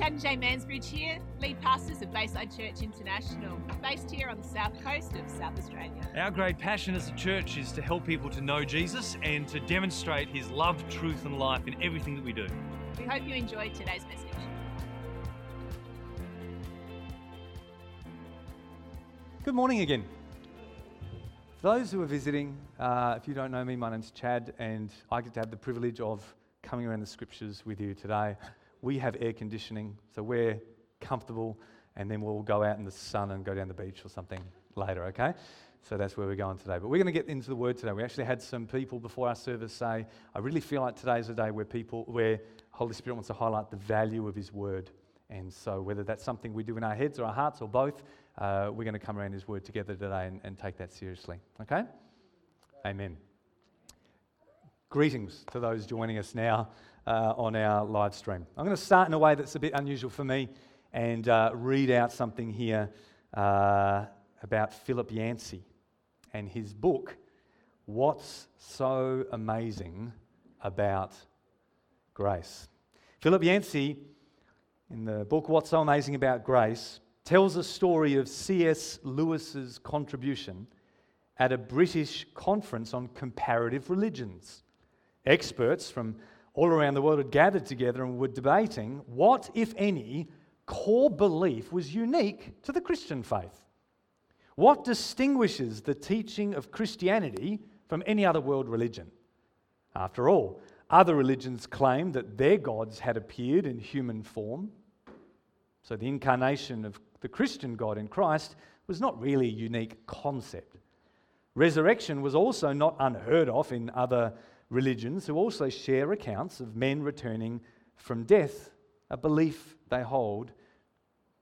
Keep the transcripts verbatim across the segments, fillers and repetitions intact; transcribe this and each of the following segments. Chad and Jay Mansbridge here, lead pastors of Bayside Church International, based here on the south coast of South Australia. Our great passion as a church is to help people to know Jesus and to demonstrate his love, truth and life in everything that we do. We hope you enjoyed today's message. Good morning again. For those who are visiting, uh, if you don't know me, my name's Chad and I get to have the privilege of coming around the scriptures with you today. We have air conditioning, so we're comfortable, and then we'll go out in the sun and go down the beach or something later, okay? So that's where we're going today. But we're going to get into the Word today. We actually had some people before our service say, I really feel like today's a day where people, where Holy Spirit wants to highlight the value of His Word. And so whether that's something we do in our heads or our hearts or both, uh, we're going to come around His Word together today and, and take that seriously, okay? Amen. Greetings to those joining us now. Uh, on our live stream. I'm going to start in a way that's a bit unusual for me and uh, read out something here uh, about Philip Yancey and his book, What's So Amazing About Grace. Philip Yancey, in the book What's So Amazing About Grace, tells a story of C S Lewis's contribution at a British conference on comparative religions. Experts from all around the world had gathered together and were debating what, if any, core belief was unique to the Christian faith. What distinguishes the teaching of Christianity from any other world religion? After all, other religions claimed that their gods had appeared in human form. So the incarnation of the Christian God in Christ was not really a unique concept. Resurrection was also not unheard of in other religions who also share accounts of men returning from death, a belief they hold,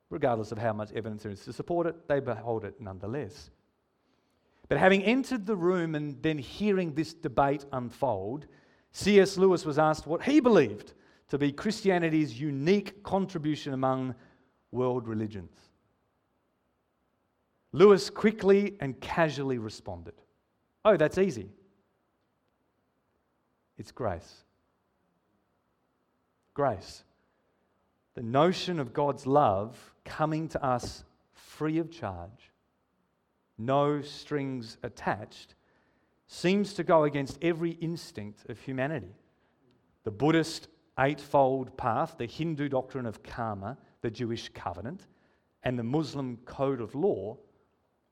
regardless of how much evidence there is to support it, they hold it nonetheless. But having entered the room and then hearing this debate unfold, C S Lewis was asked what he believed to be Christianity's unique contribution among world religions. Lewis quickly and casually responded, "Oh, that's easy. It's grace. Grace. The notion of God's love coming to us free of charge, no strings attached, seems to go against every instinct of humanity. The Buddhist Eightfold Path, the Hindu doctrine of karma, the Jewish covenant, and the Muslim code of law,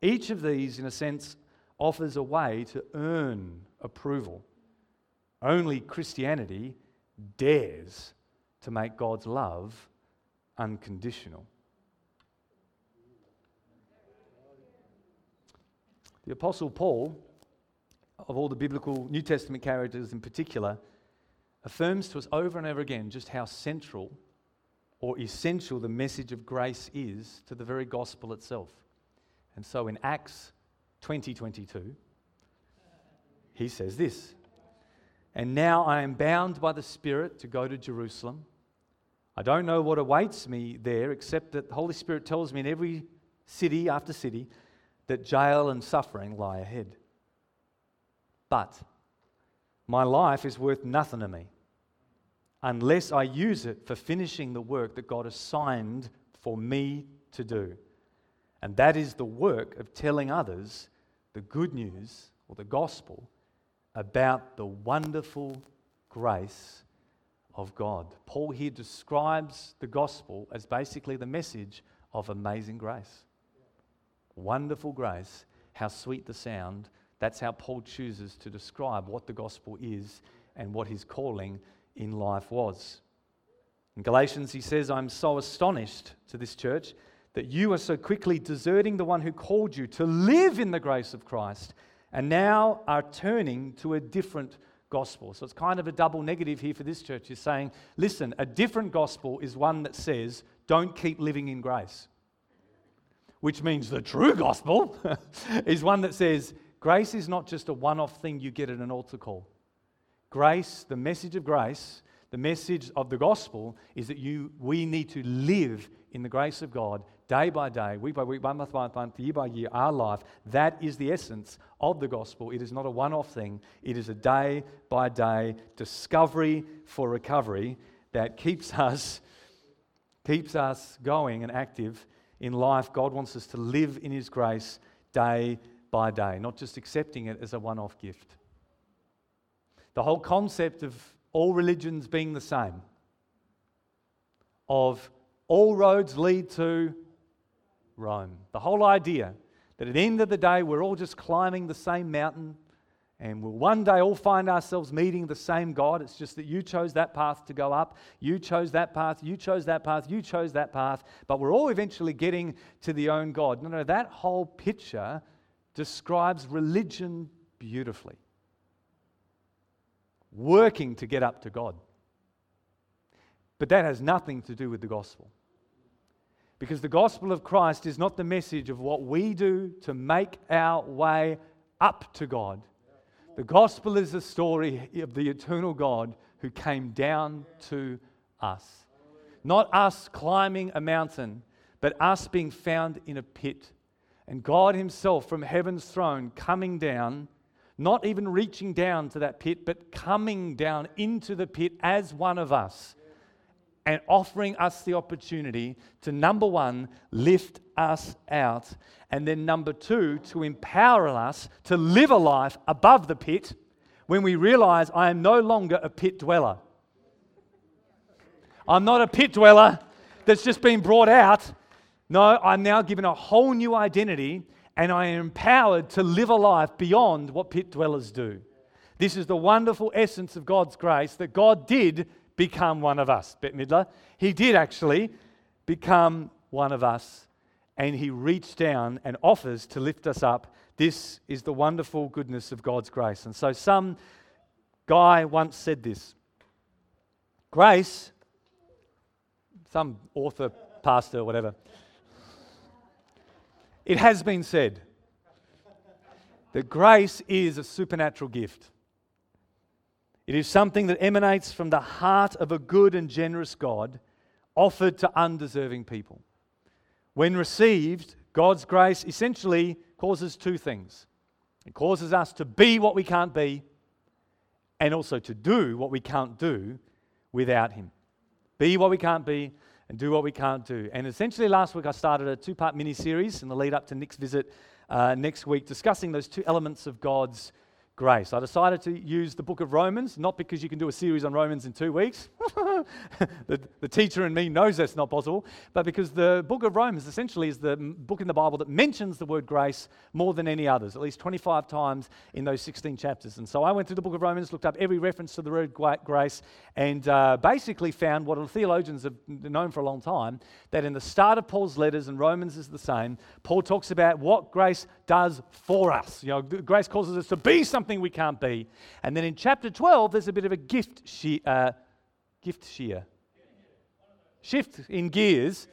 each of these, in a sense, offers a way to earn approval. Only Christianity dares to make God's love unconditional." The Apostle Paul, of all the biblical New Testament characters in particular, affirms to us over and over again just how central or essential the message of grace is to the very gospel itself. And so in Acts twenty twenty-two, he says this, "And now I am bound by the Spirit to go to Jerusalem. I don't know what awaits me there, except that the Holy Spirit tells me in every city after city that jail and suffering lie ahead. But my life is worth nothing to me unless I use it for finishing the work that God assigned for me to do. And that is the work of telling others the good news or the gospel about the wonderful grace of God." Paul here describes the gospel as basically the message of amazing grace. Wonderful grace, how sweet the sound. That's how Paul chooses to describe what the gospel is and what his calling in life was. In Galatians, he says, "I'm so astonished," to this church, "that you are so quickly deserting the one who called you to live in the grace of Christ, and now are turning to a different gospel." So it's kind of a double negative here for this church. It's saying, listen, a different gospel is one that says, don't keep living in grace. Which means the true gospel is one that says, grace is not just a one-off thing you get at an altar call. Grace, the message of grace, the message of the gospel is that you, we need to live in the grace of God day by day, week by week, month by month, year by year, our life. That is the essence of the gospel. It is not a one-off thing. It is a day-by-day discovery for recovery that keeps us keeps us going and active in life. God wants us to live in His grace day by day, not just accepting it as a one-off gift. The whole concept of all religions being the same, of all roads lead to Rome. The whole idea that at the end of the day we're all just climbing the same mountain and we'll one day all find ourselves meeting the same God. It's just that you chose that path to go up, you chose that path, you chose that path, you chose that path, but we're all eventually getting to the own God. No, no, that whole picture describes religion beautifully. Working to get up to God. But that has nothing to do with the gospel. Because the gospel of Christ is not the message of what we do to make our way up to God. The gospel is the story of the eternal God who came down to us. Not us climbing a mountain, but us being found in a pit. And God Himself from heaven's throne coming down, not even reaching down to that pit, but coming down into the pit as one of us. And offering us the opportunity to, number one, lift us out. And then number two, to empower us to live a life above the pit when we realize I am no longer a pit dweller. I'm not a pit dweller that's just been brought out. No, I'm now given a whole new identity and I am empowered to live a life beyond what pit dwellers do. This is the wonderful essence of God's grace that God did become one of us. Bette Midler, He did actually become one of us, and He reached down and offers to lift us up. This is the wonderful goodness of God's grace. And so some guy once said this, grace, some author, pastor, whatever, it has been said that grace is a supernatural gift. It is something that emanates from the heart of a good and generous God, offered to undeserving people. When received, God's grace essentially causes two things. It causes us to be what we can't be, and also to do what we can't do without Him. Be what we can't be, and do what we can't do. And essentially last week I started a two-part mini-series in the lead up to Nick's visit uh, next week, discussing those two elements of God's grace. I decided to use the book of Romans, not because you can do a series on Romans in two weeks. the, the teacher in me knows that's not possible, but because the book of Romans essentially is the book in the Bible that mentions the word grace more than any others, at least twenty-five times in those sixteen chapters. And so I went through the book of Romans, looked up every reference to the word grace, and uh, basically found what theologians have known for a long time, that in the start of Paul's letters, and Romans is the same, Paul talks about what grace does for us. You know, grace causes us to be something we can't be. And then in chapter twelve, there's a bit of a gift she, uh, gift shear. Shift in gears.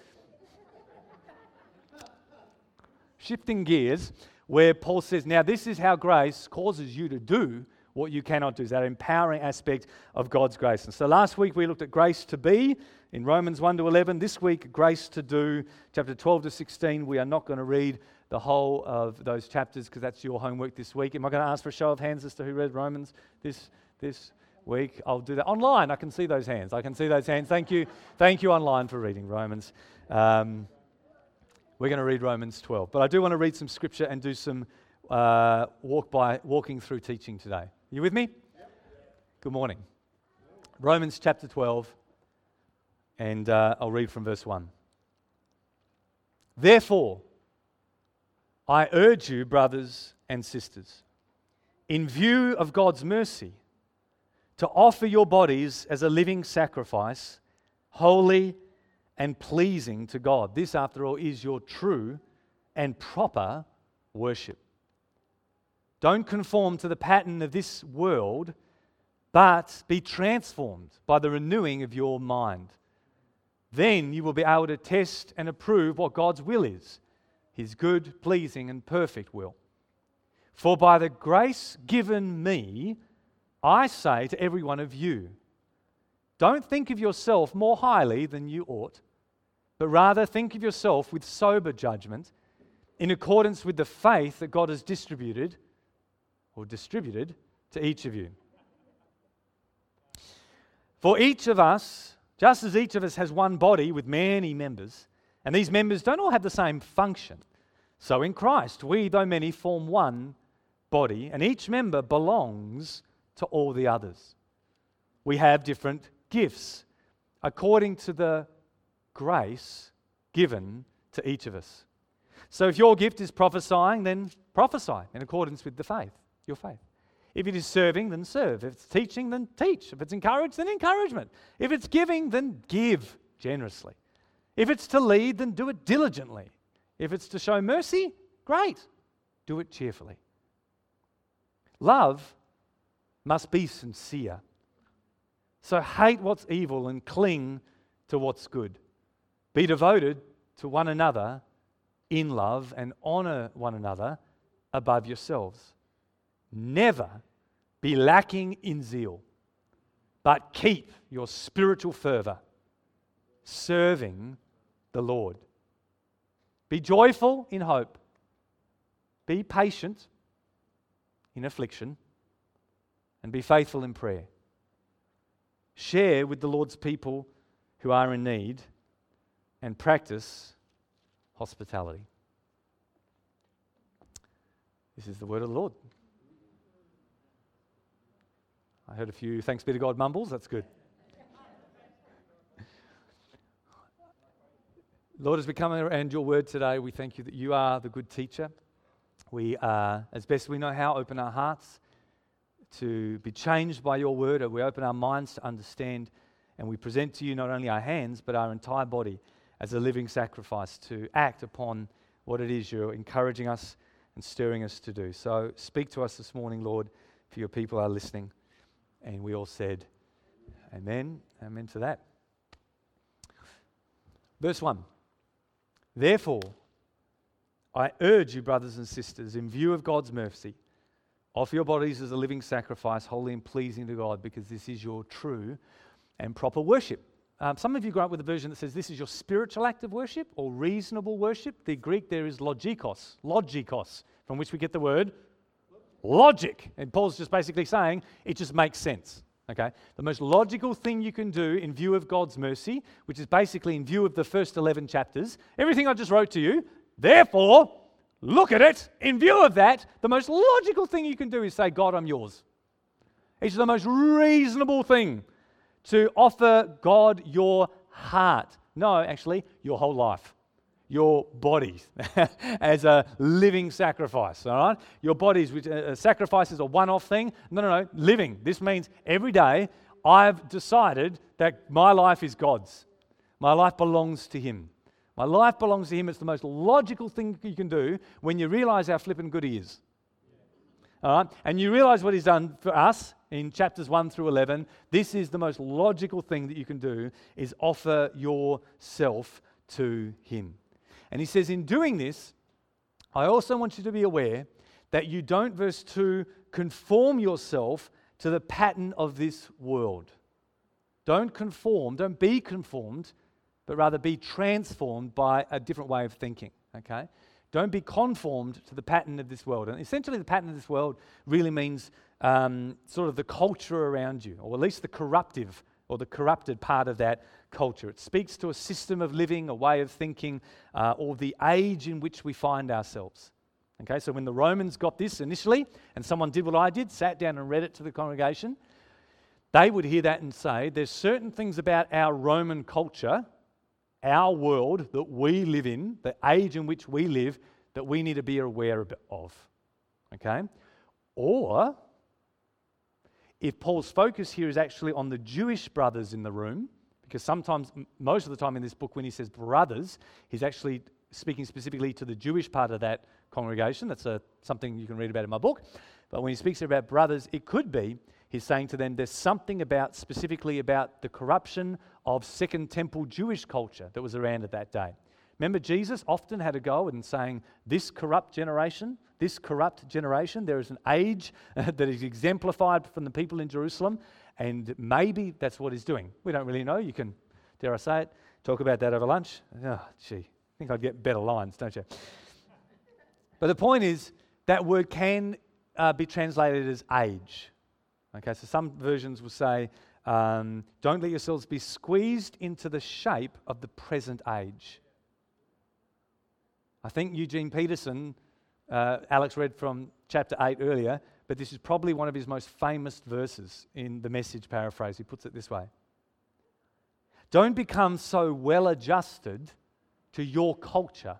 Shifting gears, where Paul says, now this is how grace causes you to do what you cannot do. It's that empowering aspect of God's grace. And so last week we looked at grace to be in Romans one to eleven. This week, grace to do, chapter twelve to sixteen. We are not going to read the whole of those chapters because that's your homework this week. Am I going to ask for a show of hands as to who read Romans this this week? I'll do that online. I can see those hands. I can see those hands. Thank you. Thank you online for reading Romans. Um, we're going to read Romans twelve. But I do want to read some scripture and do some uh, walk by walking through teaching today. Are you with me? Good morning. Romans chapter twelve, and uh, I'll read from verse one. Therefore, I urge you, brothers and sisters, in view of God's mercy, to offer your bodies as a living sacrifice, holy and pleasing to God. This, after all, is your true and proper worship. Don't conform to the pattern of this world, but be transformed by the renewing of your mind. Then you will be able to test and approve what God's will is, His good, pleasing, and perfect will. For by the grace given me, I say to every one of you, don't think of yourself more highly than you ought, but rather think of yourself with sober judgment, in accordance with the faith that God has distributed, or distributed, to each of you. For each of us, Just as each of us has one body with many members, and these members don't all have the same function, so in Christ we, though many, form one body, and each member belongs to all the others. We have different gifts according to the grace given to each of us. So if your gift is prophesying, then prophesy in accordance with the faith, your faith. If it is serving, then serve. If it's teaching, then teach. If it's encourage, then encouragement. If it's giving, then give generously. If it's to lead, then do it diligently. If it's to show mercy, great. Do it cheerfully. Love must be sincere. So hate what's evil and cling to what's good. Be devoted to one another in love and honour one another above yourselves. Never be lacking in zeal, but keep your spiritual fervour, serving the Lord. Be joyful in hope. Be patient in affliction, and be faithful in prayer. Share with the Lord's people who are in need, and practice hospitality. This is the word of the Lord. I heard a few thanks be to God mumbles. That's good. Lord, as we come around your word today, we thank you that you are the good teacher. We are, as best we know how, open our hearts to be changed by your word. We open our minds to understand, and we present to you not only our hands, but our entire body as a living sacrifice to act upon what it is you're encouraging us and stirring us to do. So speak to us this morning, Lord, for your people are listening. And we all said, amen, amen to that. Verse one, therefore, I urge you, brothers and sisters, in view of God's mercy, offer your bodies as a living sacrifice, holy and pleasing to God, because this is your true and proper worship. Um, some of you grew up with a version that says this is your spiritual act of worship or reasonable worship. The Greek there is logikos, logikos, from which we get the word logic. And Paul's just basically saying it just makes sense. Okay? The most logical thing you can do in view of God's mercy, which is basically in view of the first eleven chapters, everything I just wrote to you, therefore, look at it. In view of that, the most logical thing you can do is say, God, I'm yours. It's the most reasonable thing to offer God your heart. No, actually, your whole life. Your bodies as a living sacrifice, all right? Your bodies, which uh, sacrifice is a one-off thing. No, no, no, living. This means every day I've decided that my life is God's. My life belongs to Him. My life belongs to Him. It's the most logical thing you can do when you realize how flippin' good He is. All right? And you realize what He's done for us in chapters one through eleven. This is the most logical thing that you can do, is offer yourself to Him. And he says, in doing this, I also want you to be aware that you don't, verse two, conform yourself to the pattern of this world. Don't conform, don't be conformed, but rather be transformed by a different way of thinking, okay? Don't be conformed to the pattern of this world. And essentially the pattern of this world really means um, sort of the culture around you, or at least the corruptive or the corrupted part of that culture. It speaks to a system of living, a way of thinking, uh, or the age in which we find ourselves. Okay, so when the Romans got this initially, and someone did what I did, sat down and read it to the congregation, they would hear that and say, there's certain things about our Roman culture, our world that we live in, the age in which we live, that we need to be aware of. Okay? Or, if Paul's focus here is actually on the Jewish brothers in the room, because sometimes, most of the time in this book, when he says brothers, he's actually speaking specifically to the Jewish part of that congregation. That's a, something you can read about in my book. But when he speaks about brothers, it could be he's saying to them, there's something about, specifically about the corruption of Second Temple Jewish culture that was around at that day. Remember, Jesus often had a go in saying, this corrupt generation, this corrupt generation, there is an age that is exemplified from the people in Jerusalem. And maybe that's what he's doing. We don't really know. You can, dare I say it, talk about that over lunch. Oh, gee, I think I'd get better lines, don't you? But the point is, that word can uh, be translated as age. Okay, so some versions will say Um, don't let yourselves be squeezed into the shape of the present age. I think Eugene Peterson, uh, Alex read from chapter eight earlier, but this is probably one of his most famous verses in the Message paraphrase. He puts it this way. Don't become so well adjusted to your culture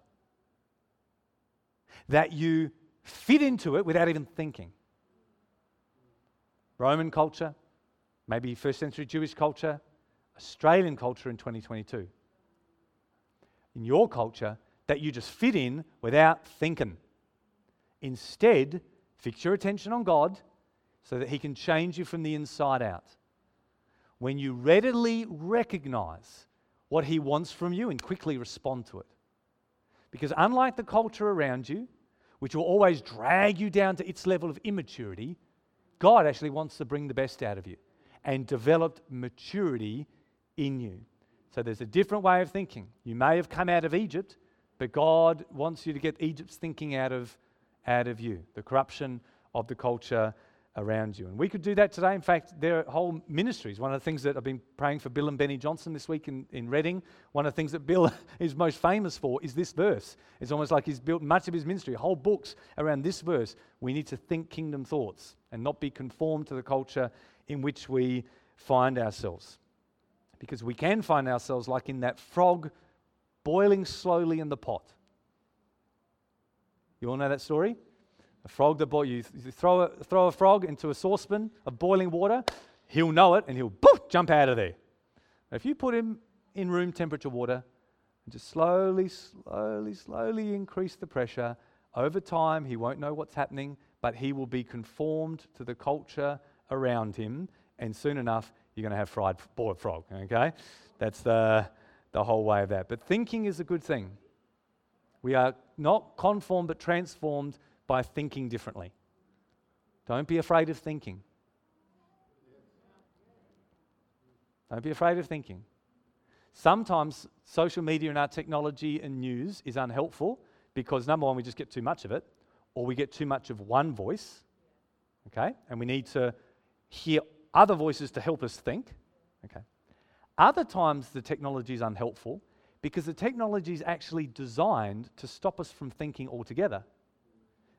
that you fit into it without even thinking. Roman culture, maybe first century Jewish culture, Australian culture in twenty twenty-two. In your culture, that you just fit in without thinking. Instead, fix your attention on God so that He can change you from the inside out. When you readily recognize what He wants from you and quickly respond to it. Because unlike the culture around you, which will always drag you down to its level of immaturity, God actually wants to bring the best out of you and develop maturity in you. So there's a different way of thinking. You may have come out of Egypt, but God wants you to get Egypt's thinking out of, out of you, the corruption of the culture around you. And we could do that today. In fact, their whole ministries, one of the things that I've been praying for Bill and Benny Johnson this week in, in Redding, one of the things that Bill is most famous for is this verse. It's almost like he's built much of his ministry, whole books around this verse. We need to think kingdom thoughts and not be conformed to the culture in which we find ourselves. Because we can find ourselves like in that frog boiling slowly in the pot. You all know that story? A frog that boils, you, th- you throw, a, throw a frog into a saucepan of boiling water, he'll know it and he'll poof, jump out of there. Now, if you put him in room temperature water and just slowly, slowly, slowly increase the pressure, over time he won't know what's happening, but he will be conformed to the culture around him, and soon enough you're going to have fried boiled frog. Okay, that's the the whole way of that. But thinking is a good thing. We are not conformed but transformed by thinking differently. Don't be afraid of thinking. Don't be afraid of thinking. Sometimes social media and our technology and news is unhelpful because, number one, we just get too much of it, or we get too much of one voice, okay? And we need to hear other voices to help us think, okay? Other times the technology is unhelpful because the technology is actually designed to stop us from thinking altogether.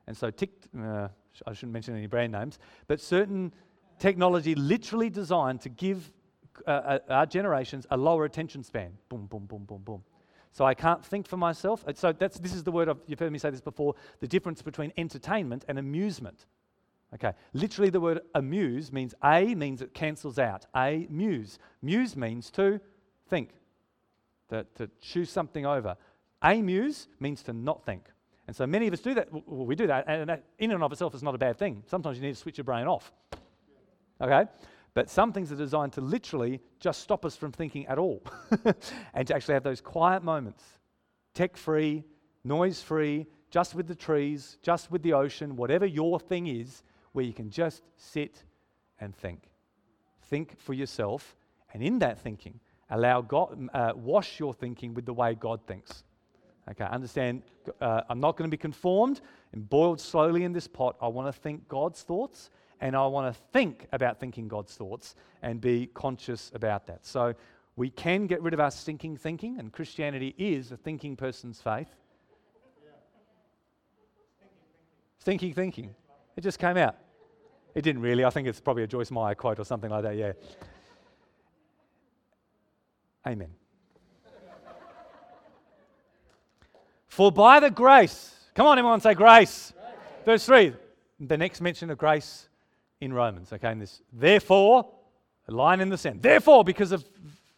And so, tick, uh, I shouldn't mention any brand names, but certain technology literally designed to give uh, our generations a lower attention span. Boom, boom, boom, boom, boom. So I can't think for myself. So that's this is the word, I've, you've heard me say this before, the difference between entertainment and amusement. Okay, literally the word amuse means a, means it cancels out. A, muse. Muse means to think, to, to choose something over. Amuse means to not think. And so many of us do that, well, we do that, and that in and of itself is not a bad thing. Sometimes you need to switch your brain off, okay? But some things are designed to literally just stop us from thinking at all and to actually have those quiet moments, tech-free, noise-free, just with the trees, just with the ocean, whatever your thing is, where you can just sit and think. Think for yourself, and in that thinking, allow God, uh, wash your thinking with the way God thinks. Okay, understand, uh, I'm not going to be conformed and boiled slowly in this pot. I want to think God's thoughts, and I want to think about thinking God's thoughts and be conscious about that. So we can get rid of our stinking thinking, and Christianity is a thinking person's faith. Yeah. Thinking, thinking. It just came out. It didn't really. I think it's probably a Joyce Meyer quote or something like that, yeah. Amen. For by the grace, come on everyone, say grace. grace. Verse three, the next mention of grace in Romans. Okay, in this, therefore, a line in the sand. Therefore, because of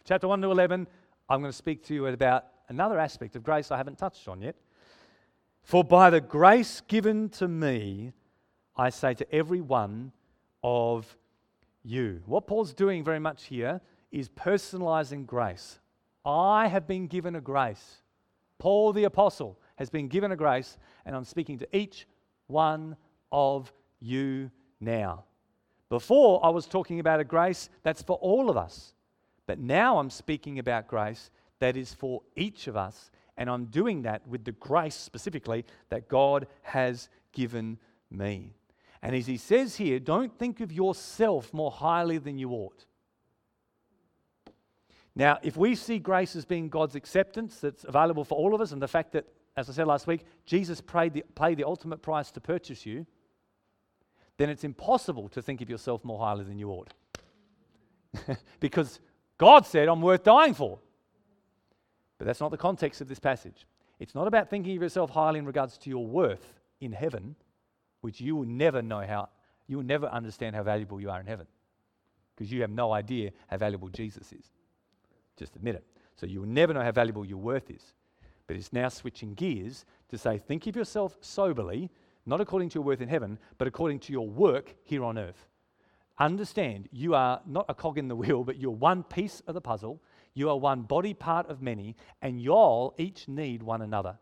chapter one to eleven, I'm going to speak to you about another aspect of grace I haven't touched on yet. For by the grace given to me, I say to every one of you. What Paul's doing very much here is personalizing grace. I have been given a grace. Paul the Apostle has been given a grace, and I'm speaking to each one of you now. Before, I was talking about a grace that's for all of us, but now I'm speaking about grace that is for each of us, and I'm doing that with the grace specifically that God has given me. And as he says here, don't think of yourself more highly than you ought. Now, if we see grace as being God's acceptance that's available for all of us, and the fact that, as I said last week, Jesus paid the, paid the ultimate price to purchase you, then it's impossible to think of yourself more highly than you ought. Because God said, I'm worth dying for. But that's not the context of this passage. It's not about thinking of yourself highly in regards to your worth in heaven, which you will never know how, you will never understand how valuable you are in heaven, because you have no idea how valuable Jesus is. Just admit it. So you will never know how valuable your worth is. But it's now switching gears to say, think of yourself soberly, not according to your worth in heaven, but according to your work here on earth. Understand, you are not a cog in the wheel, but you're one piece of the puzzle. You are one body part of many, and y'all each need one another.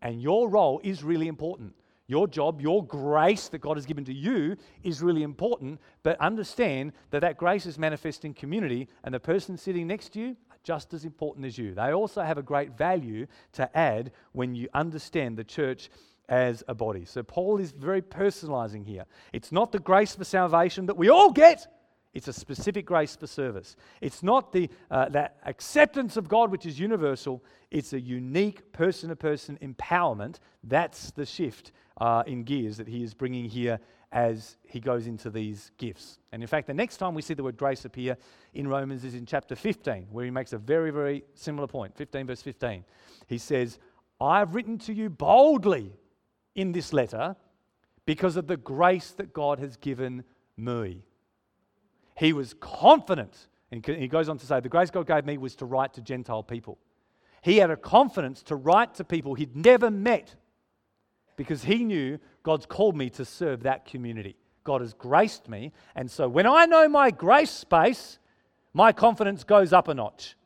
And your role is really important. Your job, your grace that God has given to you is really important, but understand that that grace is manifest in community, and the person sitting next to you are just as important as you. They also have a great value to add when you understand the church as a body. So Paul is very personalizing here. It's not the grace for salvation that we all get. It's a specific grace for service. It's not the uh, that acceptance of God, which is universal. It's a unique person-to-person empowerment. That's the shift uh, in gears that he is bringing here as he goes into these gifts. And in fact, the next time we see the word grace appear in Romans is in chapter fifteen, where he makes a very, very similar point. fifteen verse fifteen. He says, I've written to you boldly in this letter because of the grace that God has given me. He was confident, and he goes on to say, the grace God gave me was to write to Gentile people. He had a confidence to write to people he'd never met because he knew God's called me to serve that community. God has graced me, and so when I know my grace space, my confidence goes up a notch.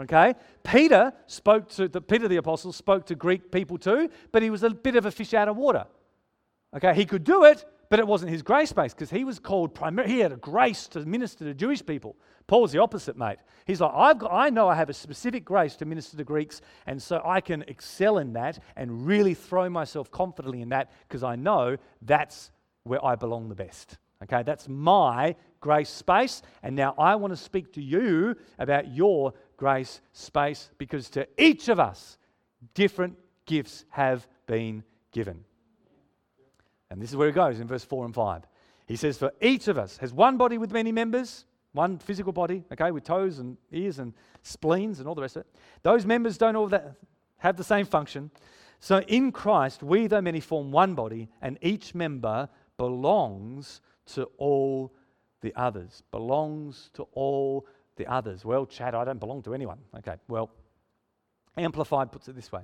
Okay, Peter spoke to the Peter the apostle spoke to Greek people too, but he was a bit of a fish out of water. Okay, he could do it, but it wasn't his grace base because he was called primarily. He had a grace to minister to Jewish people. Paul's the opposite, mate. He's like, I've got, I know I have a specific grace to minister to Greeks, and so I can excel in that and really throw myself confidently in that because I know that's where I belong the best. Okay, that's my grace space, and now I want to speak to you about your grace space because to each of us, different gifts have been given. And this is where it goes in verse four and five. He says, for each of us has one body with many members, one physical body, okay, with toes and ears and spleens and all the rest of it. Those members don't all that have the same function. So in Christ, we, though many, form one body, and each member belongs to all the others. Belongs to all the others. Well, Chad, I don't belong to anyone. Okay, well, Amplified puts it this way.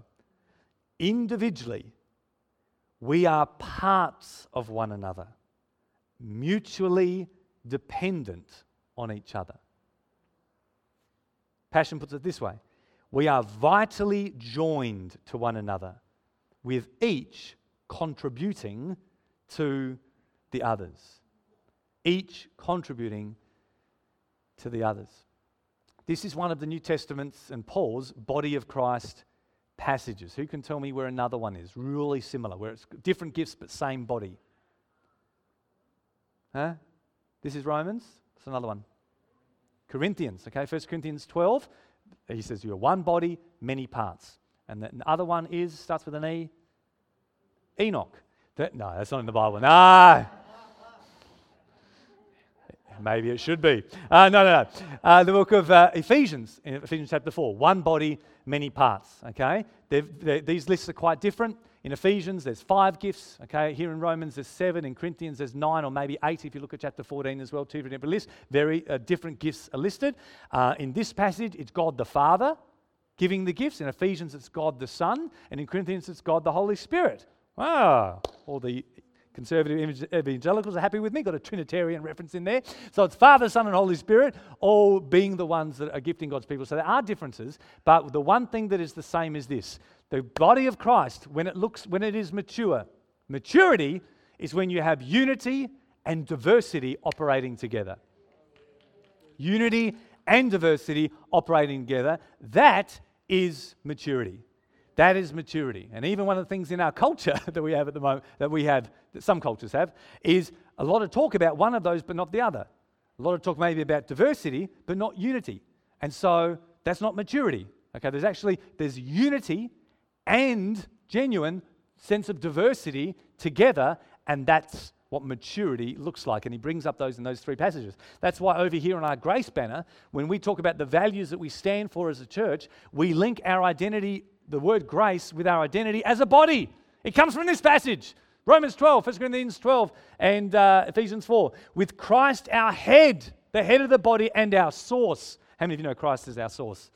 Individually, we are parts of one another, mutually dependent on each other. Passion puts it this way. We are vitally joined to one another, with each contributing to the others. Each contributing to the others. This is one of the New Testament's and Paul's body of Christ passages. Who can tell me where another one is really similar, where it's different gifts but same body? Huh? This is Romans. That's another one. Corinthians, okay, First Corinthians twelve. He says, you're one body, many parts. And the other one is, starts with an E, Enoch. That, no, that's not in the Bible. No! Maybe it should be. Uh, no, no, no. Uh, the book of uh, Ephesians, Ephesians chapter four, one body, many parts, okay? They've, they're, these lists are quite different. In Ephesians, there's five gifts, okay? Here in Romans, there's seven. In Corinthians, there's nine or maybe eight if you look at chapter fourteen as well, two different lists. Very uh, different gifts are listed. Uh, in this passage, it's God the Father giving the gifts. In Ephesians, it's God the Son. And in Corinthians, it's God the Holy Spirit. Wow. All the conservative evangelicals are happy with me. Got a Trinitarian reference in there. So it's Father, Son, and Holy Spirit, all being the ones that are gifting God's people. So there are differences, but the one thing that is the same is this. The body of Christ, when it looks, when it is mature, maturity is when you have unity and diversity operating together. Unity and diversity operating together. That is maturity. That is maturity. And even one of the things in our culture that we have at the moment, that we have, that some cultures have, is a lot of talk about one of those but not the other. A lot of talk maybe about diversity but not unity. And so that's not maturity. Okay, there's actually, there's unity and genuine sense of diversity together, and that's what maturity looks like. And he brings up those in those three passages. That's why over here on our grace banner, when we talk about the values that we stand for as a church, we link our identity, the word grace, with our identity as a body. It comes from this passage, Romans twelve, First Corinthians twelve, and uh, Ephesians four. With Christ our head, the head of the body and our source. How many of you know Christ is our source?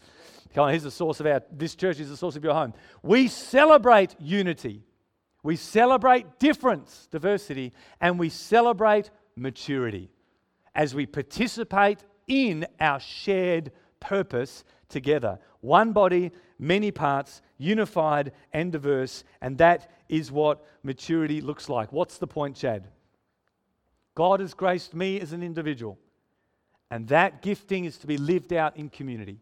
Come on, he's the source of our, this church is the source of your home. We celebrate unity. We celebrate difference, diversity, and we celebrate maturity as we participate in our shared purpose together. One body, many parts, unified and diverse, and that is what maturity looks like. What's the point, Chad? God has graced me as an individual, and that gifting is to be lived out in community.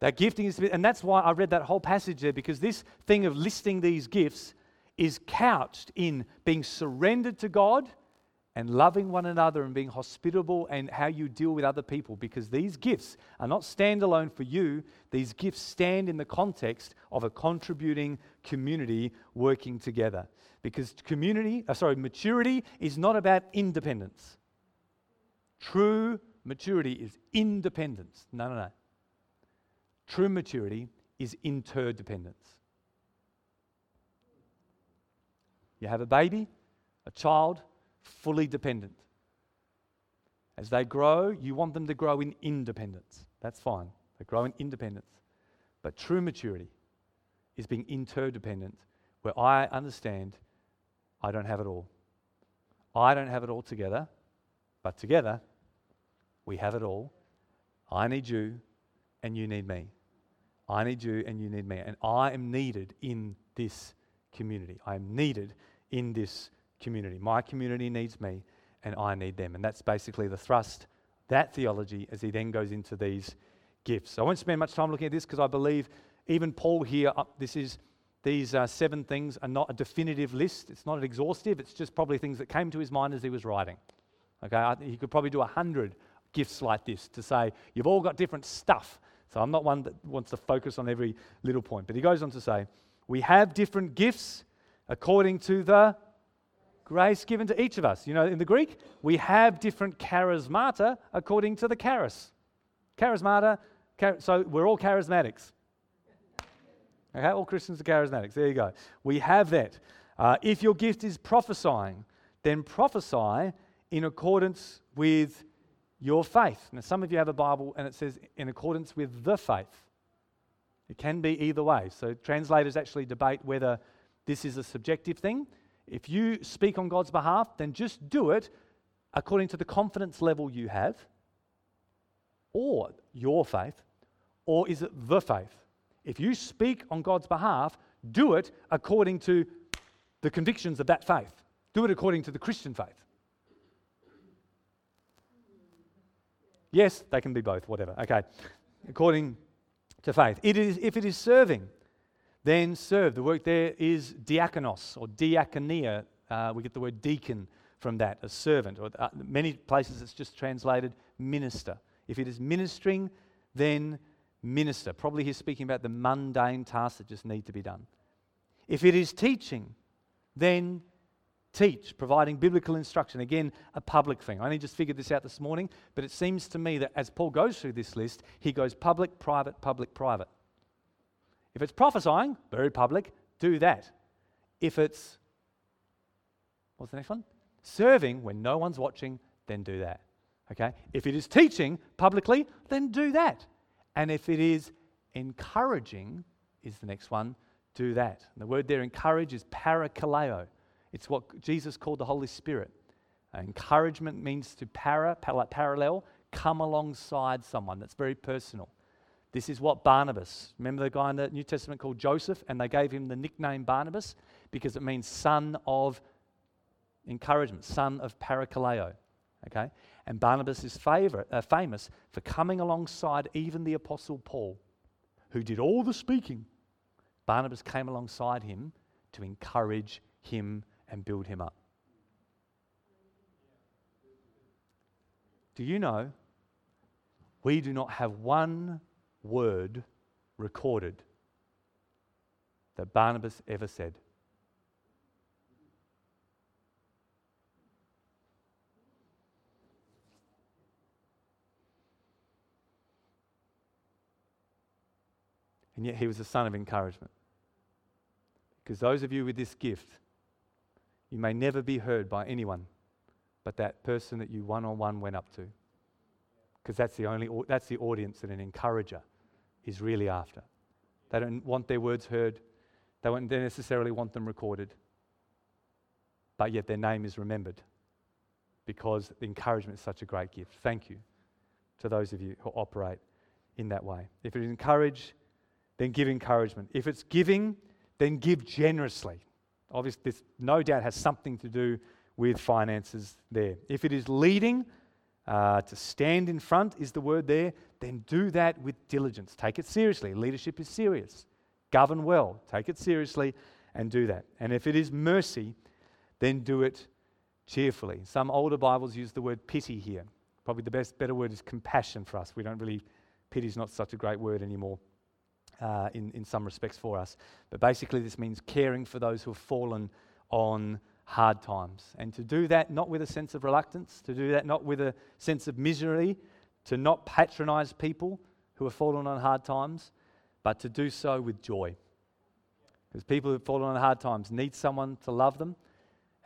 That gifting is, and that's why I read that whole passage there, because this thing of listing these gifts is couched in being surrendered to God and loving one another and being hospitable and how you deal with other people, because these gifts are not standalone for you. These gifts stand in the context of a contributing community working together, because community, uh, sorry, maturity is not about independence. True maturity is independence. No, no, no. True maturity is interdependence. You have a baby, a child, fully dependent. As they grow, you want them to grow in independence. That's fine. They grow in independence. But true maturity is being interdependent, where I understand I don't have it all. I don't have it all together, but together we have it all. I need you and you need me. I need you and you need me. And I am needed in this community. I am needed in this community. My community needs me and I need them. And that's basically the thrust, that theology, as he then goes into these gifts. I won't spend much time looking at this because I believe even Paul here, uh, this is these uh, seven things are not a definitive list. It's not an exhaustive. It's just probably things that came to his mind as he was writing. Okay, I, he could probably do a hundred gifts like this to say, you've all got different stuff. So I'm not one that wants to focus on every little point. But he goes on to say, we have different gifts according to the grace given to each of us. You know, in the Greek, we have different charismata according to the charis. Charismata, char- so we're all charismatics. Okay, all Christians are charismatics. There you go. We have that. Uh, if your gift is prophesying, then prophesy in accordance with your faith. Now, some of you have a Bible and it says in accordance with the faith. It can be either way. So translators actually debate whether this is a subjective thing. If you speak on God's behalf, then just do it according to the confidence level you have, or your faith, or is it the faith? If you speak on God's behalf, do it according to the convictions of that faith. Do it according to the Christian faith. Yes, they can be both, whatever. Okay, according to faith. It is, if it is serving, then serve. The word there is diakonos or diakonia. Uh, we get the word deacon from that, a servant. Or uh, many places it's just translated minister. If it is ministering, then minister. Probably he's speaking about the mundane tasks that just need to be done. If it is teaching, then teach, providing biblical instruction. Again, a public thing. I only just figured this out this morning, but it seems to me that as Paul goes through this list, he goes public, private, public, private. If it's prophesying, very public, do that. If it's, what's the next one? Serving when no one's watching, then do that. Okay? If it is teaching publicly, then do that. And if it is encouraging, is the next one, do that. And the word there, encourage, is parakaleo. It's what Jesus called the Holy Spirit. Uh, encouragement means to para, para, parallel, come alongside someone. That's very personal. This is what Barnabas, remember the guy in the New Testament called Joseph, and they gave him the nickname Barnabas because it means son of encouragement, son of parakaleo. Okay? And Barnabas is favorite, uh, famous for coming alongside even the Apostle Paul, who did all the speaking. Barnabas came alongside him to encourage him and build him up. Do you know we do not have one word recorded that Barnabas ever said. And yet he was a son of encouragement. Because those of you with this gift, you may never be heard by anyone but that person that you one-on-one went up to. Because that's the only that's the audience that an encourager is really after. They don't want their words heard. They don't necessarily want them recorded. But yet their name is remembered because the encouragement is such a great gift. Thank you to those of you who operate in that way. If it is encourage, then give encouragement. If it's giving, then give generously. Obviously, this no doubt has something to do with finances there. If it is leading, uh, to stand in front is the word there, then do that with diligence. Take it seriously. Leadership is serious. Govern well. Take it seriously and do that. And if it is mercy, then do it cheerfully. Some older Bibles use the word pity here. Probably the best, better word is compassion for us. We don't really, pity is not such a great word anymore. Uh, in, in some respects for us. But basically this means caring for those who have fallen on hard times. And to do that not with a sense of reluctance, to do that not with a sense of misery, to not patronize people who have fallen on hard times, but to do so with joy. Because people who have fallen on hard times need someone to love them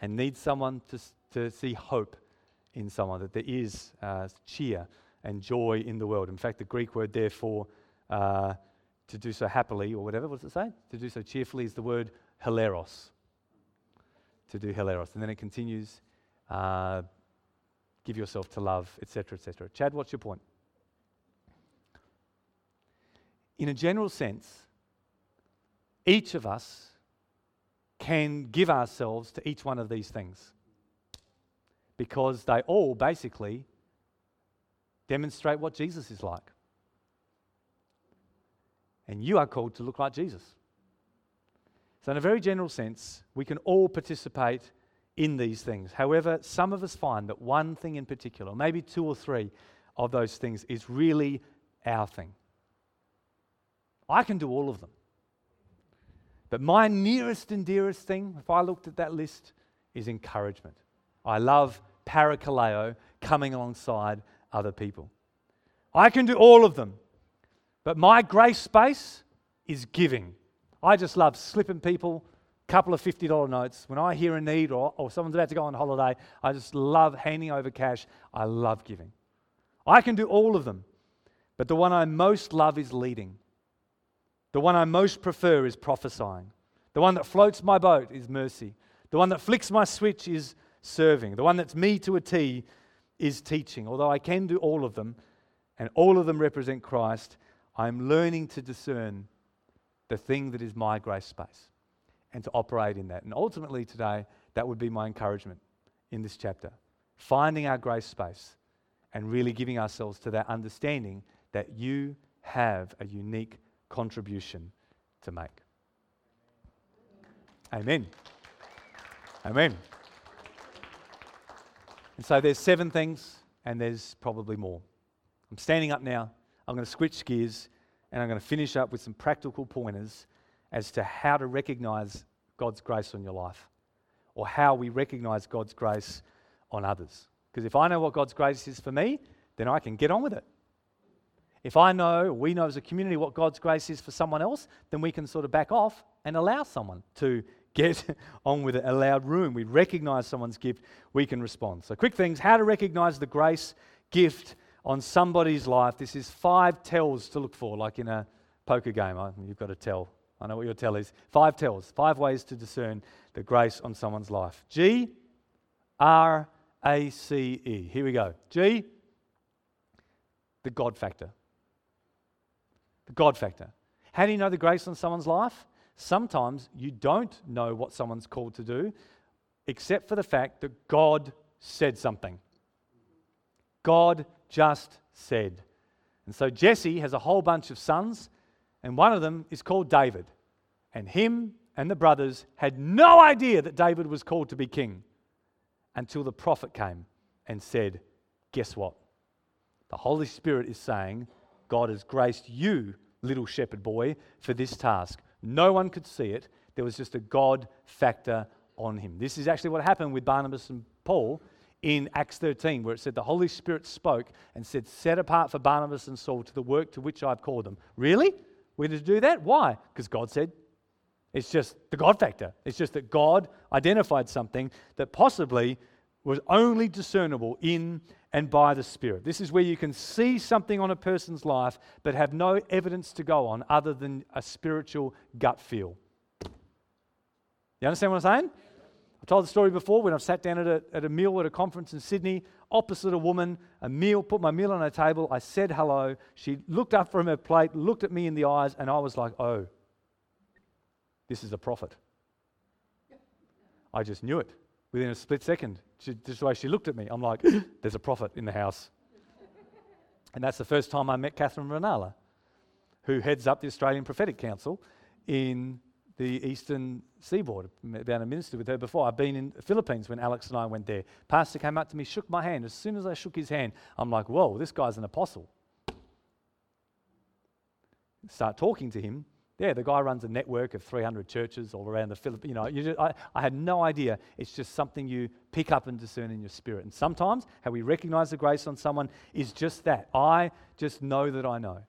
and need someone to, to see hope in someone, that there is uh, cheer and joy in the world. In fact, the Greek word there for uh, to do so happily, or whatever, what does it say? To do so cheerfully is the word hilaros. To do hilaros. And then it continues, uh, give yourself to love, et cetera, et cetera. Chad, what's your point? In a general sense, each of us can give ourselves to each one of these things because they all basically demonstrate what Jesus is like. And you are called to look like Jesus. So in a very general sense, we can all participate in these things. However, some of us find that one thing in particular, maybe two or three of those things, is really our thing. I can do all of them. But my nearest and dearest thing, if I looked at that list, is encouragement. I love parakaleo, coming alongside other people. I can do all of them. But my grace space is giving. I just love slipping people a couple of fifty dollar notes. When I hear a need or, or someone's about to go on holiday, I just love handing over cash. I love giving. I can do all of them, but the one I most love is leading. The one I most prefer is prophesying. The one that floats my boat is mercy. The one that flicks my switch is serving. The one that's me to a T is teaching. Although I can do all of them, and all of them represent Christ, I'm learning to discern the thing that is my grace space and to operate in that. And ultimately today, that would be my encouragement in this chapter. Finding our grace space and really giving ourselves to that understanding that you have a unique contribution to make. Amen. Amen. And so there's seven things, and there's probably more. I'm standing up now. I'm going to switch gears and I'm going to finish up with some practical pointers as to how to recognize God's grace on your life, or how we recognize God's grace on others. Because if I know what God's grace is for me, then I can get on with it. If I know, we know as a community what God's grace is for someone else, then we can sort of back off and allow someone to get on with it, allow room. We recognize someone's gift, we can respond. So quick things, how to recognize the grace gift on somebody's life. This is five tells to look for, like in a poker game. You've got a tell. I know what your tell is. Five tells, five ways to discern the grace on someone's life. G, R, A, C, E. Here we go. G, the God factor. The God factor. How do you know the grace on someone's life? Sometimes you don't know what someone's called to do, except for the fact that God said something. God just said. And so Jesse has a whole bunch of sons, and one of them is called David. And him and the brothers had no idea that David was called to be king until the prophet came and said, guess what? The Holy Spirit is saying, God has graced you, little shepherd boy, for this task. No one could see it. There was just a God factor on him. This is actually what happened with Barnabas and Paul in Acts thirteen, where it said the Holy Spirit spoke and said, set apart for Barnabas and Saul to the work to which I've called them. Really? We're to do that? Why? Because God said. It's just the God factor. It's just that God identified something that possibly was only discernible in and by the Spirit. This is where you can see something on a person's life but have no evidence to go on other than a spiritual gut feel. You understand what I'm saying? I've told the story before when I've sat down at a, at a meal at a conference in Sydney, opposite a woman, a meal, put my meal on her table, I said hello, she looked up from her plate, looked at me in the eyes, and I was like, oh, this is a prophet. I just knew it within a split second. She, just the way she looked at me, I'm like, there's a prophet in the house. And that's the first time I met Catherine Ranala, who heads up the Australian Prophetic Council in the Eastern Seaboard. I've been a minister with her before. I've been in the Philippines when Alex and I went there. Pastor came up to me, shook my hand. As soon as I shook his hand, I'm like, whoa, this guy's an apostle. Start talking to him. Yeah, the guy runs a network of three hundred churches all around the Philippines. You know, you just, I, I had no idea. It's just something you pick up and discern in your spirit. And sometimes how we recognize the grace on someone is just that. I just know that I know.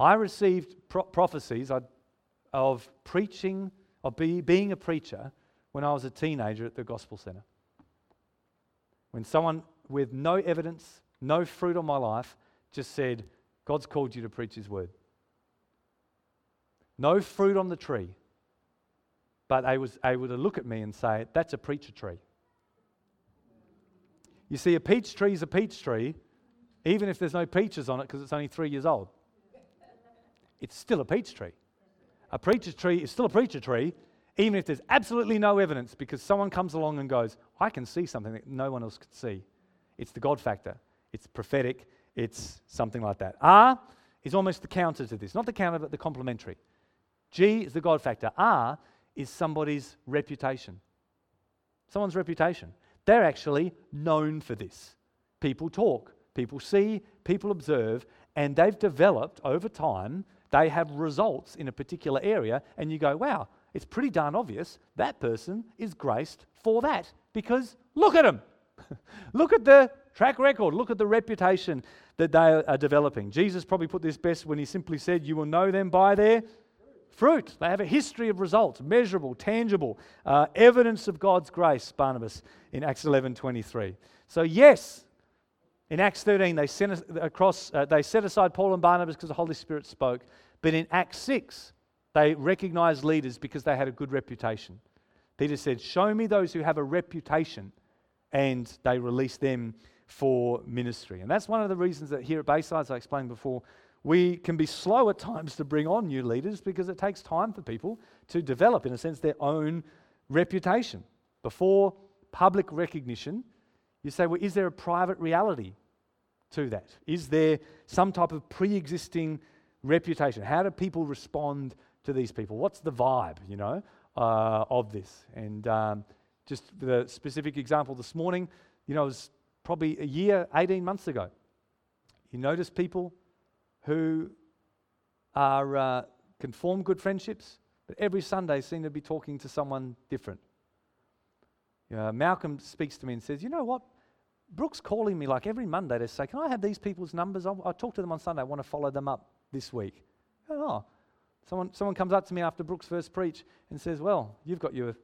I received pro- prophecies of preaching, of be, being a preacher when I was a teenager at the Gospel Centre. When someone with no evidence, no fruit on my life, just said, God's called you to preach his word. No fruit on the tree, but they was able to look at me and say, that's a preacher tree. You see, a peach tree is a peach tree, even if there's no peaches on it because it's only three years old. It's still a peach tree. A preacher tree is still a preacher tree, even if there's absolutely no evidence, because someone comes along and goes, I can see something that no one else could see. It's the God factor. It's prophetic. It's something like that. R is almost the counter to this. Not the counter, but the complementary. G is the God factor. R is somebody's reputation. Someone's reputation. They're actually known for this. People talk, people see, people observe, and they've developed over time, they have results in a particular area, and you go, wow, it's pretty darn obvious that person is graced for that because look at them. Look at the track record. Look at the reputation that they are developing. Jesus probably put this best when he simply said, you will know them by their fruit. They have a history of results, measurable, tangible, uh, evidence of God's grace, Barnabas, in Acts eleven twenty-three. So yes, in Acts thirteen, they sent across, uh, they set aside Paul and Barnabas because the Holy Spirit spoke. But in Acts six, they recognized leaders because they had a good reputation. Peter said, show me those who have a reputation, and they released them for ministry. And that's one of the reasons that here at Bayside, as I explained before, we can be slow at times to bring on new leaders because it takes time for people to develop, in a sense, their own reputation. Before public recognition, you say, well, is there a private reality to that? Is there some type of pre-existing reputation? How do people respond to these people? What's the vibe, you know, uh, of this? And um, just the specific example this morning, you know, it was probably a year, eighteen months ago. You notice people who are uh, can form good friendships, but every Sunday seem to be talking to someone different. You know, Malcolm speaks to me and says, you know what, Brooke's calling me like every Monday to say, can I have these people's numbers? I'll, I'll talk to them on Sunday. I want to follow them up this week. Oh, someone someone comes up to me after Brooke's first preach and says, well, you've got your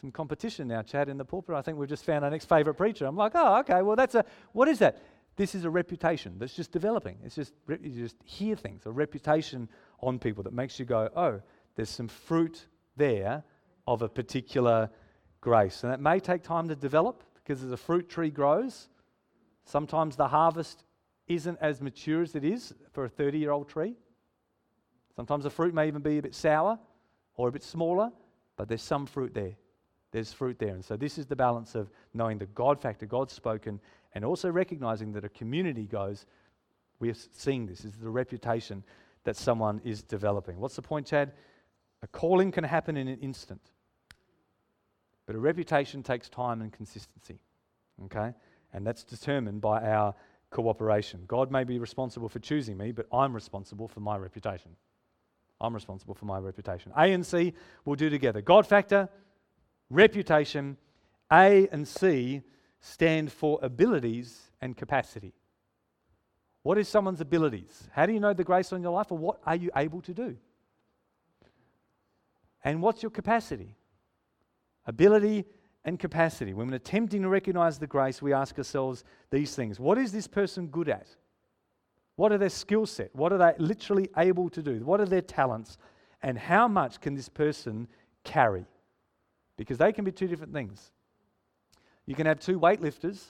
some competition now, Chad, in the pulpit. I think we've just found our next favourite preacher. I'm like, oh, okay, well, that's a, what is that? This is a reputation that's just developing. It's just, you just hear things, a reputation on people that makes you go, oh, there's some fruit there of a particular grace. And it may take time to develop because as a fruit tree grows, sometimes the harvest isn't as mature as it is for a thirty-year-old tree. Sometimes the fruit may even be a bit sour or a bit smaller, but there's some fruit there. There's fruit there. And so this is the balance of knowing the God factor, God's spoken, and also recognizing that a community goes, we're seeing this. This is the reputation that someone is developing. What's the point, Chad? A calling can happen in an instant, but a reputation takes time and consistency, okay? And that's determined by our cooperation. God may be responsible for choosing me, but I'm responsible for my reputation. I'm responsible for my reputation. A and C will do together. God factor, reputation. A and C stand for abilities and capacity. What is someone's abilities? How do you know the grace on your life, or what are you able to do? And what's your capacity? Ability and capacity. When attempting to recognize the grace, we ask ourselves these things. What is this person good at? What are their skill set? What are they literally able to do? What are their talents? And how much can this person carry? Because they can be two different things. You can have two weightlifters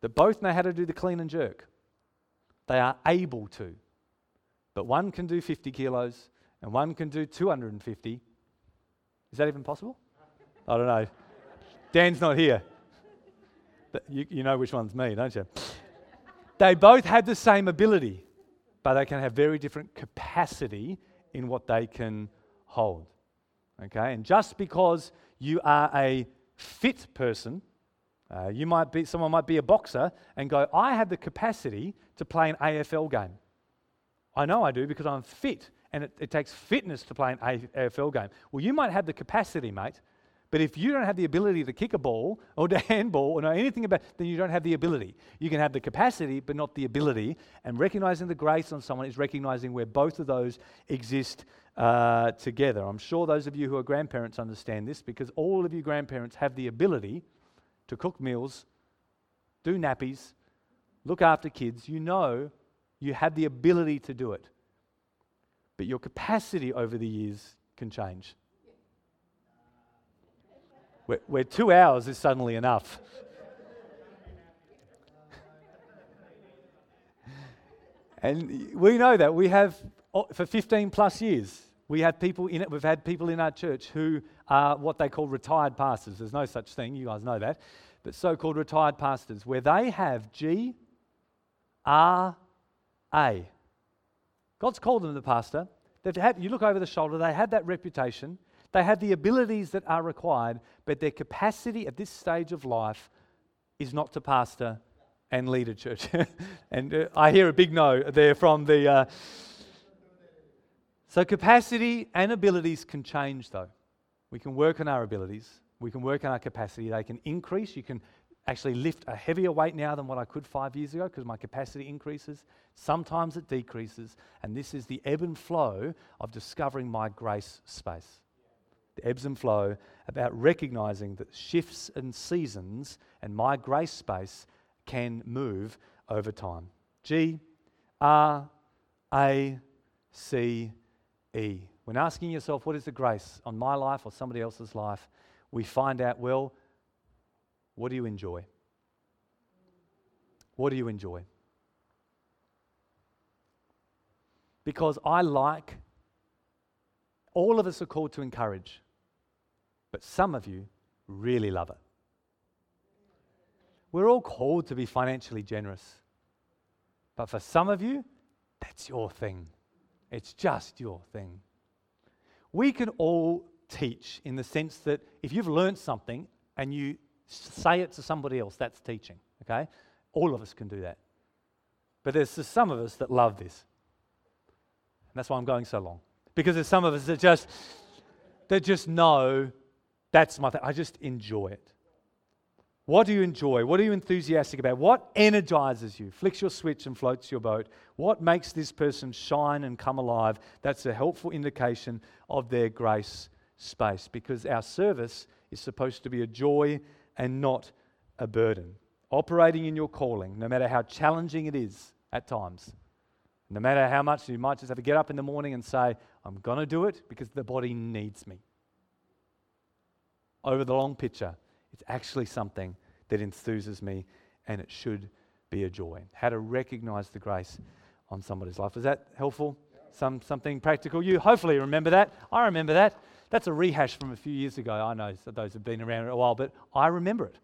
that both know how to do the clean and jerk. They are able to. But one can do fifty kilos and one can do two hundred fifty. Is that even possible? I don't know. Dan's not here. You, you know which one's me, don't you? They both have the same ability, but they can have very different capacity in what they can hold. Okay, and just because you are a fit person, uh, you might be someone might be a boxer and go, I have the capacity to play an A F L game. I know I do because I'm fit, and it, it takes fitness to play an A F L game. Well, you might have the capacity, mate, but if you don't have the ability to kick a ball or to handball or know anything about, then you don't have the ability. You can have the capacity, but not the ability. And recognizing the grace on someone is recognizing where both of those exist uh, together. I'm sure those of you who are grandparents understand this, because all of you grandparents have the ability to cook meals, do nappies, look after kids. You know you have the ability to do it, but your capacity over the years can change. Where, where two hours is suddenly enough. And we know that. We have, for fifteen plus years, we have people in it. We've had people in our church who are what they call retired pastors. There's no such thing, you guys know that. But so-called retired pastors, where they have G, R, A. God's called them the pastor. They've had, you look over the shoulder, they have that reputation. They have the abilities that are required, but their capacity at this stage of life is not to pastor and lead a church. And uh, I hear a big no there from the... Uh... So capacity and abilities can change though. We can work on our abilities. We can work on our capacity. They can increase. You can actually lift a heavier weight now than what I could five years ago because my capacity increases. Sometimes it decreases. And this is the ebb and flow of discovering my grace space. The ebbs and flow about recognizing that shifts and seasons and my grace space can move over time. G, R, A, C, E. When asking yourself, what is the grace on my life or somebody else's life, we find out, well, what do you enjoy? What do you enjoy? Because I like, all of us are called to encourage. But some of you really love it. We're all called to be financially generous. But for some of you, that's your thing. It's just your thing. We can all teach in the sense that if you've learned something and you say it to somebody else, that's teaching, okay? All of us can do that. But there's just some of us that love this. And that's why I'm going so long. Because there's some of us that just... They just know, that's my thing. I just enjoy it. What do you enjoy? What are you enthusiastic about? What energizes you? Flicks your switch and floats your boat. What makes this person shine and come alive? That's a helpful indication of their grace space, because our service is supposed to be a joy and not a burden. Operating in your calling, no matter how challenging it is at times, no matter how much, you might just have to get up in the morning and say, I'm going to do it because the body needs me. Over the long picture, it's actually something that enthuses me, and it should be a joy. How to recognize the grace on somebody's life. Was that helpful? Some Something practical? You hopefully remember that. I remember that. That's a rehash from a few years ago. I know those have been around a while, but I remember it.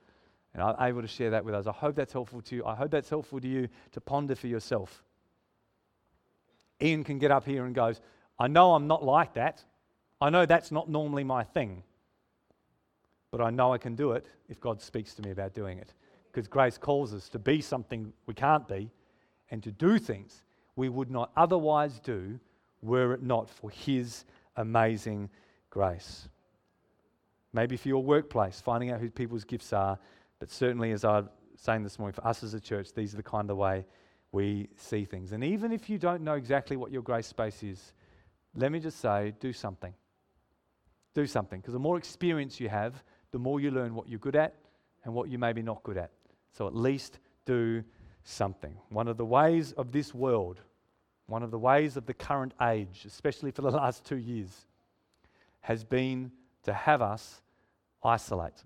And I'm able to share that with us. I hope that's helpful to you. I hope that's helpful to you to ponder for yourself. Ian can get up here and goes, I know I'm not like that. I know that's not normally my thing. But I know I can do it if God speaks to me about doing it. Because grace calls us to be something we can't be and to do things we would not otherwise do were it not for His amazing grace. Maybe for your workplace, finding out who people's gifts are, but certainly, as I was saying this morning, for us as a church, these are the kind of way we see things. And even if you don't know exactly what your grace space is, let me just say, do something. Do something, because the more experience you have, the more you learn what you're good at and what you may be not good at. So at least do something. One of the ways of this world, one of the ways of the current age, especially for the last two years, has been to have us isolate.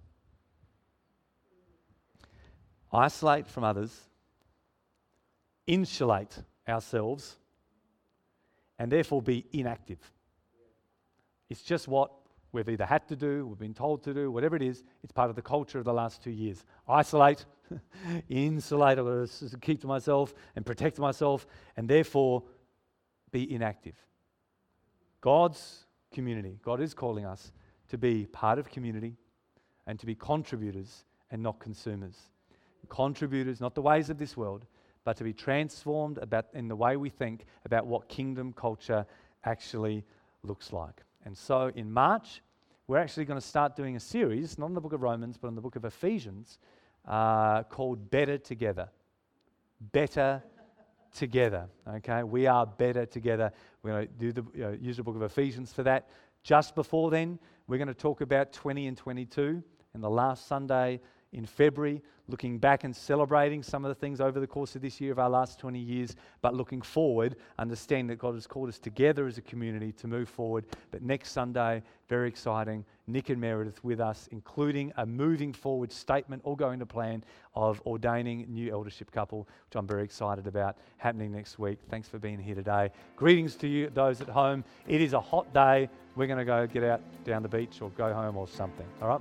Isolate from others, insulate ourselves, and therefore be inactive. It's just what we've either had to do, we've been told to do, whatever it is, it's part of the culture of the last two years. Isolate, insulate, I've got to keep to myself and protect myself, and therefore be inactive. God's community, God is calling us to be part of community and to be contributors and not consumers. Contributors, not the ways of this world, but to be transformed about in the way we think about what kingdom culture actually looks like. And so in March, we're actually going to start doing a series, not in the book of Romans, but in the book of Ephesians, uh, called Better Together. Better Together, okay? We are better together. We're going to do the, you know, use the book of Ephesians for that. Just before then, we're going to talk about twenty and twenty-two, and the last Sunday in February, looking back and celebrating some of the things over the course of this year of our last twenty years, but looking forward, understanding that God has called us together as a community to move forward. But next Sunday, very exciting, Nick and Meredith with us, including a moving forward statement, all going to plan, of ordaining new eldership couple, which I'm very excited about, happening next week. Thanks for being here today. Greetings to you, those at home. It is a hot day. We're going to go get out down the beach or go home or something, all right?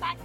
Bye.